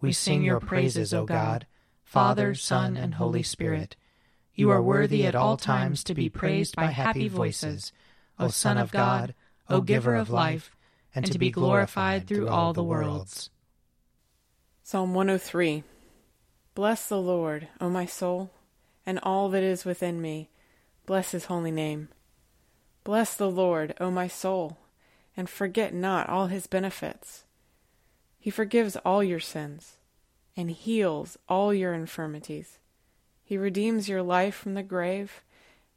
we sing your praises, O God, Father, Son, and Holy Spirit. You are worthy at all times to be praised by happy voices, O Son of God, O Giver of life, and to be glorified through all the worlds. Psalm 103. Bless the Lord, O my soul, and all that is within me. Bless his holy name. Bless the Lord, O my soul, and forget not all his benefits. He forgives all your sins, and heals all your infirmities. He redeems your life from the grave,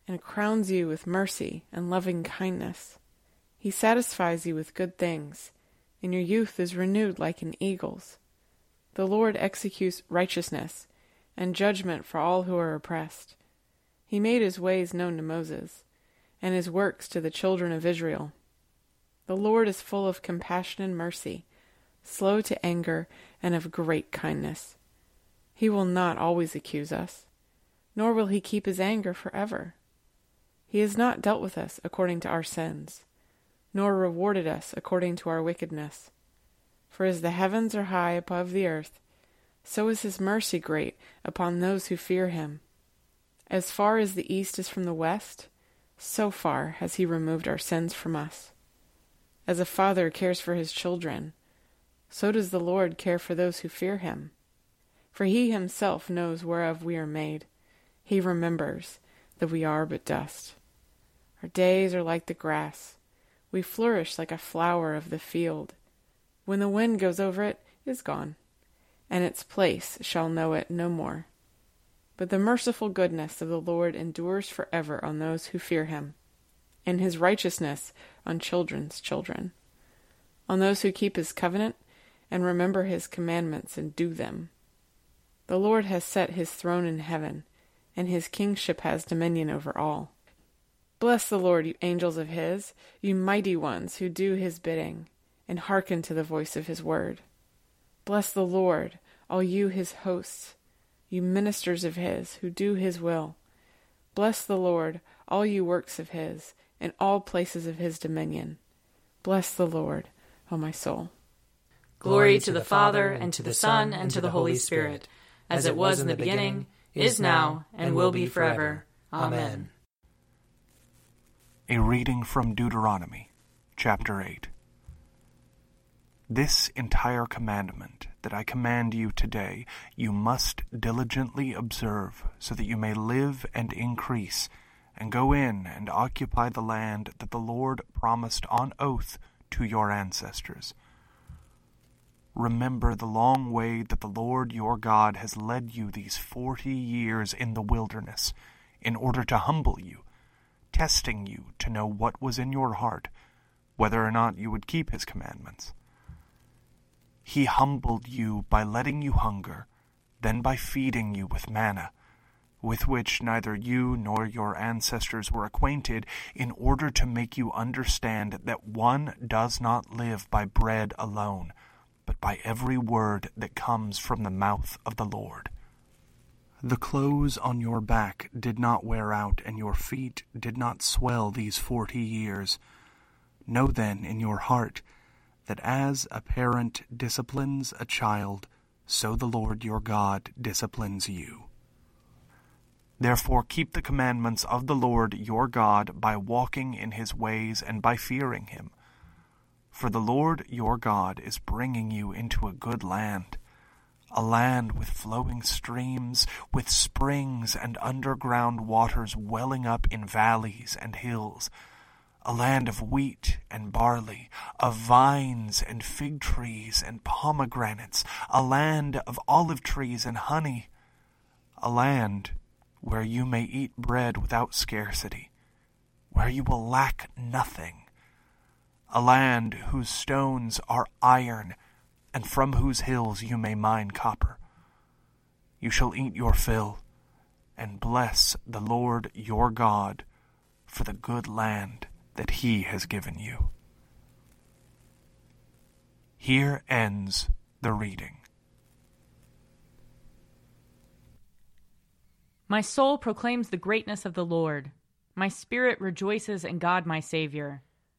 and crowns you with mercy and loving kindness. He satisfies you with good things, and your youth is renewed like an eagle's. The Lord executes righteousness and judgment for all who are oppressed. He made his ways known to Moses, and his works to the children of Israel. The Lord is full of compassion and mercy, slow to anger, and of great kindness. He will not always accuse us, nor will he keep his anger forever. He has not dealt with us according to our sins, nor rewarded us according to our wickedness. For as the heavens are high above the earth, so is his mercy great upon those who fear him. As far as the east is from the west, so far has he removed our sins from us. As a father cares for his children, so does the Lord care for those who fear him. For he himself knows whereof we are made. He remembers that we are but dust. Our days are like the grass. We flourish like a flower of the field. When the wind goes over it, it is gone, and its place shall know it no more. But the merciful goodness of the Lord endures forever on those who fear him, and his righteousness on children's children, on those who keep his covenant and remember his commandments and do them. The Lord has set his throne in heaven, and his kingship has dominion over all. Bless the Lord, you angels of his, you mighty ones who do his bidding, and hearken to the voice of his word. Bless the Lord, all you his hosts, you ministers of his, who do his will. Bless the Lord, all you works of his, and all places of his dominion. Bless the Lord, O my soul. Glory to the Father, and to the Son, and to the Holy Spirit, as it was in the beginning, is now, and will be forever. Amen. A reading from Deuteronomy, chapter 8. This entire commandment that I command you today, you must diligently observe, so that you may live and increase, and go in and occupy the land that the Lord promised on oath to your ancestors. Remember the long way that the Lord your God has led you these 40 years in the wilderness, in order to humble you, testing you to know what was in your heart, whether or not you would keep his commandments. He humbled you by letting you hunger, then by feeding you with manna, with which neither you nor your ancestors were acquainted, in order to make you understand that one does not live by bread alone, but by every word that comes from the mouth of the Lord. The clothes on your back did not wear out, and your feet did not swell these 40 years. Know then in your heart that as a parent disciplines a child, so the Lord your God disciplines you. Therefore keep the commandments of the Lord your God by walking in his ways and by fearing him. For the Lord your God is bringing you into a good land, a land with flowing streams, with springs and underground waters welling up in valleys and hills, a land of wheat and barley, of vines and fig trees and pomegranates, a land of olive trees and honey, a land where you may eat bread without scarcity, where you will lack nothing, a land whose stones are iron, and from whose hills you may mine copper. You shall eat your fill, and bless the Lord your God for the good land that he has given you. Here ends the reading. My soul proclaims the greatness of the Lord. My spirit rejoices in God my Savior.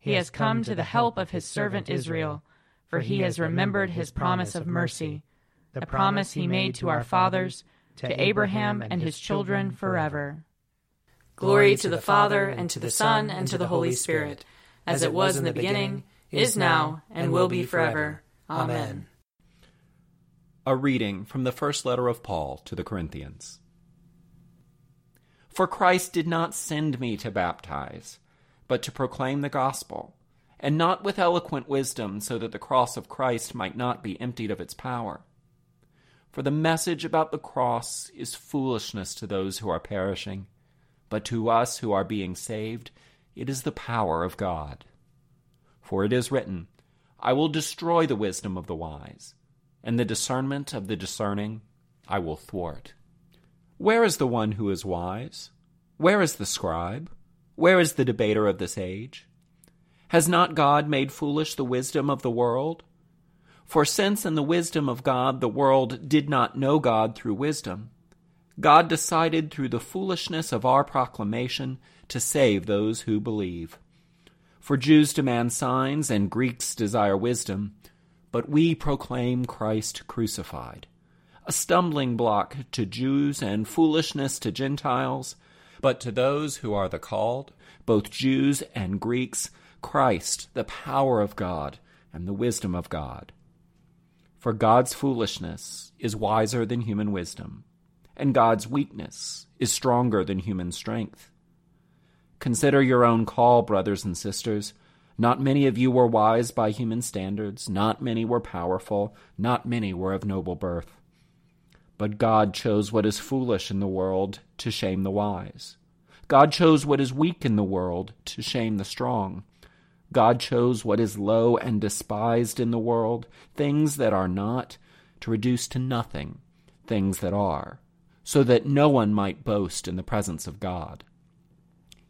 He has come to the help of his servant Israel, for he has remembered his promise of mercy, the promise he made to our fathers, to Abraham and his children forever. Glory to the Father, and to the Son, and to the Holy Spirit, as it was in the beginning, is now, and will be forever. Amen. A reading from the first letter of Paul to the Corinthians. For Christ did not send me to baptize, but to proclaim the gospel, and not with eloquent wisdom, so that the cross of Christ might not be emptied of its power. For the message about the cross is foolishness to those who are perishing, but to us who are being saved, it is the power of God. For it is written, I will destroy the wisdom of the wise, and the discernment of the discerning I will thwart. Where is the one who is wise? Where is the scribe? Where is the debater of this age? Has not God made foolish the wisdom of the world? For since in the wisdom of God the world did not know God through wisdom, God decided through the foolishness of our proclamation to save those who believe. For Jews demand signs and Greeks desire wisdom, but we proclaim Christ crucified, a stumbling block to Jews and foolishness to Gentiles, but to those who are the called, both Jews and Greeks, Christ, the power of God and the wisdom of God. For God's foolishness is wiser than human wisdom, and God's weakness is stronger than human strength. Consider your own call, brothers and sisters. Not many of you were wise by human standards, not many were powerful, not many were of noble birth. But God chose what is foolish in the world to shame the wise. God chose what is weak in the world to shame the strong. God chose what is low and despised in the world, things that are not, to reduce to nothing things that are, so that no one might boast in the presence of God.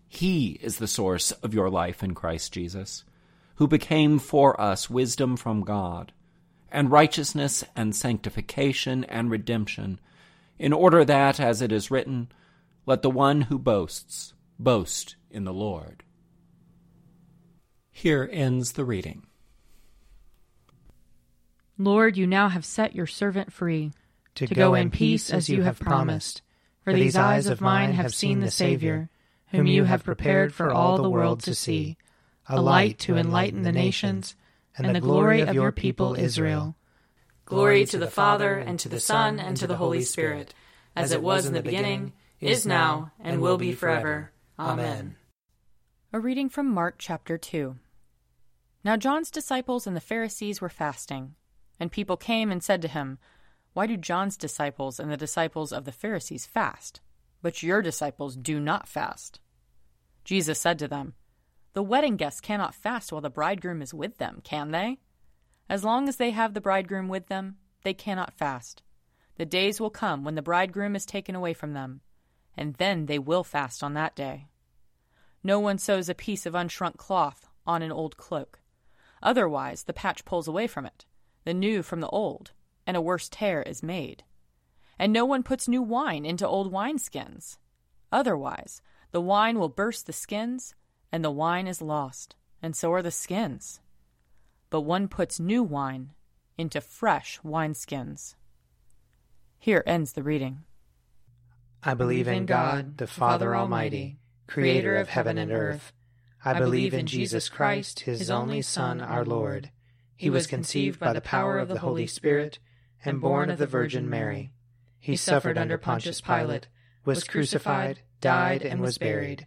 He is the source of your life in Christ Jesus, who became for us wisdom from God, and righteousness and sanctification and redemption, in order that, as it is written, let the one who boasts, boast in the Lord. Here ends the reading. Lord, you now have set your servant free, to go in peace as you have promised. For these eyes of mine have seen the Savior, whom you have prepared for all the world to see, a light to enlighten the nations, and the glory of your people Israel. Glory to the Father, and to the Son, and to the Holy Spirit, as it was in the beginning, is now, and will be forever. Amen. A reading from Mark chapter 2. Now John's disciples and the Pharisees were fasting, and people came and said to him, Why do John's disciples and the disciples of the Pharisees fast, but your disciples do not fast? Jesus said to them, The wedding guests cannot fast while the bridegroom is with them, can they? As long as they have the bridegroom with them, they cannot fast. The days will come when the bridegroom is taken away from them, and then they will fast on that day. No one sews a piece of unshrunk cloth on an old cloak. Otherwise, the patch pulls away from it, the new from the old, and a worse tear is made. And no one puts new wine into old wineskins. Otherwise, the wine will burst the skins, and the wine is lost, and so are the skins. But one puts new wine into fresh wineskins. Here ends the reading. I believe in God, the Father Almighty, creator of heaven and earth. I believe in Jesus Christ, his only Son, our Lord. He was conceived by the power of the Holy Spirit and born of the Virgin Mary. He suffered under Pontius Pilate, was crucified, died, and was buried.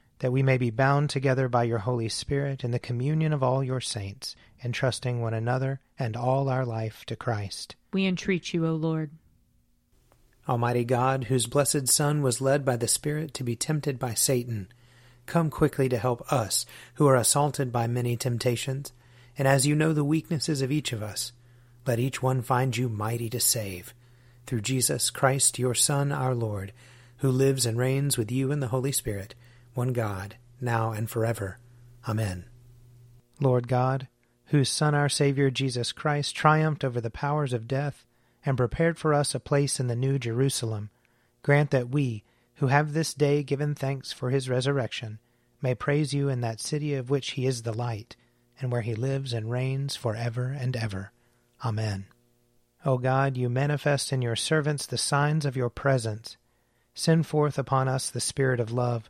That we may be bound together by your Holy Spirit in the communion of all your saints, entrusting one another and all our life to Christ, we entreat you, O Lord. Almighty God, whose blessed Son was led by the Spirit to be tempted by Satan, come quickly to help us who are assaulted by many temptations, and as you know the weaknesses of each of us, let each one find you mighty to save. Through Jesus Christ, your Son, our Lord, who lives and reigns with you in the Holy Spirit, one God, now and forever. Amen. Lord God, whose Son, our Savior, Jesus Christ, triumphed over the powers of death and prepared for us a place in the New Jerusalem, grant that we, who have this day given thanks for his resurrection, may praise you in that city of which he is the light, and where he lives and reigns forever and ever. Amen. O God, you manifest in your servants the signs of your presence. Send forth upon us the Spirit of love,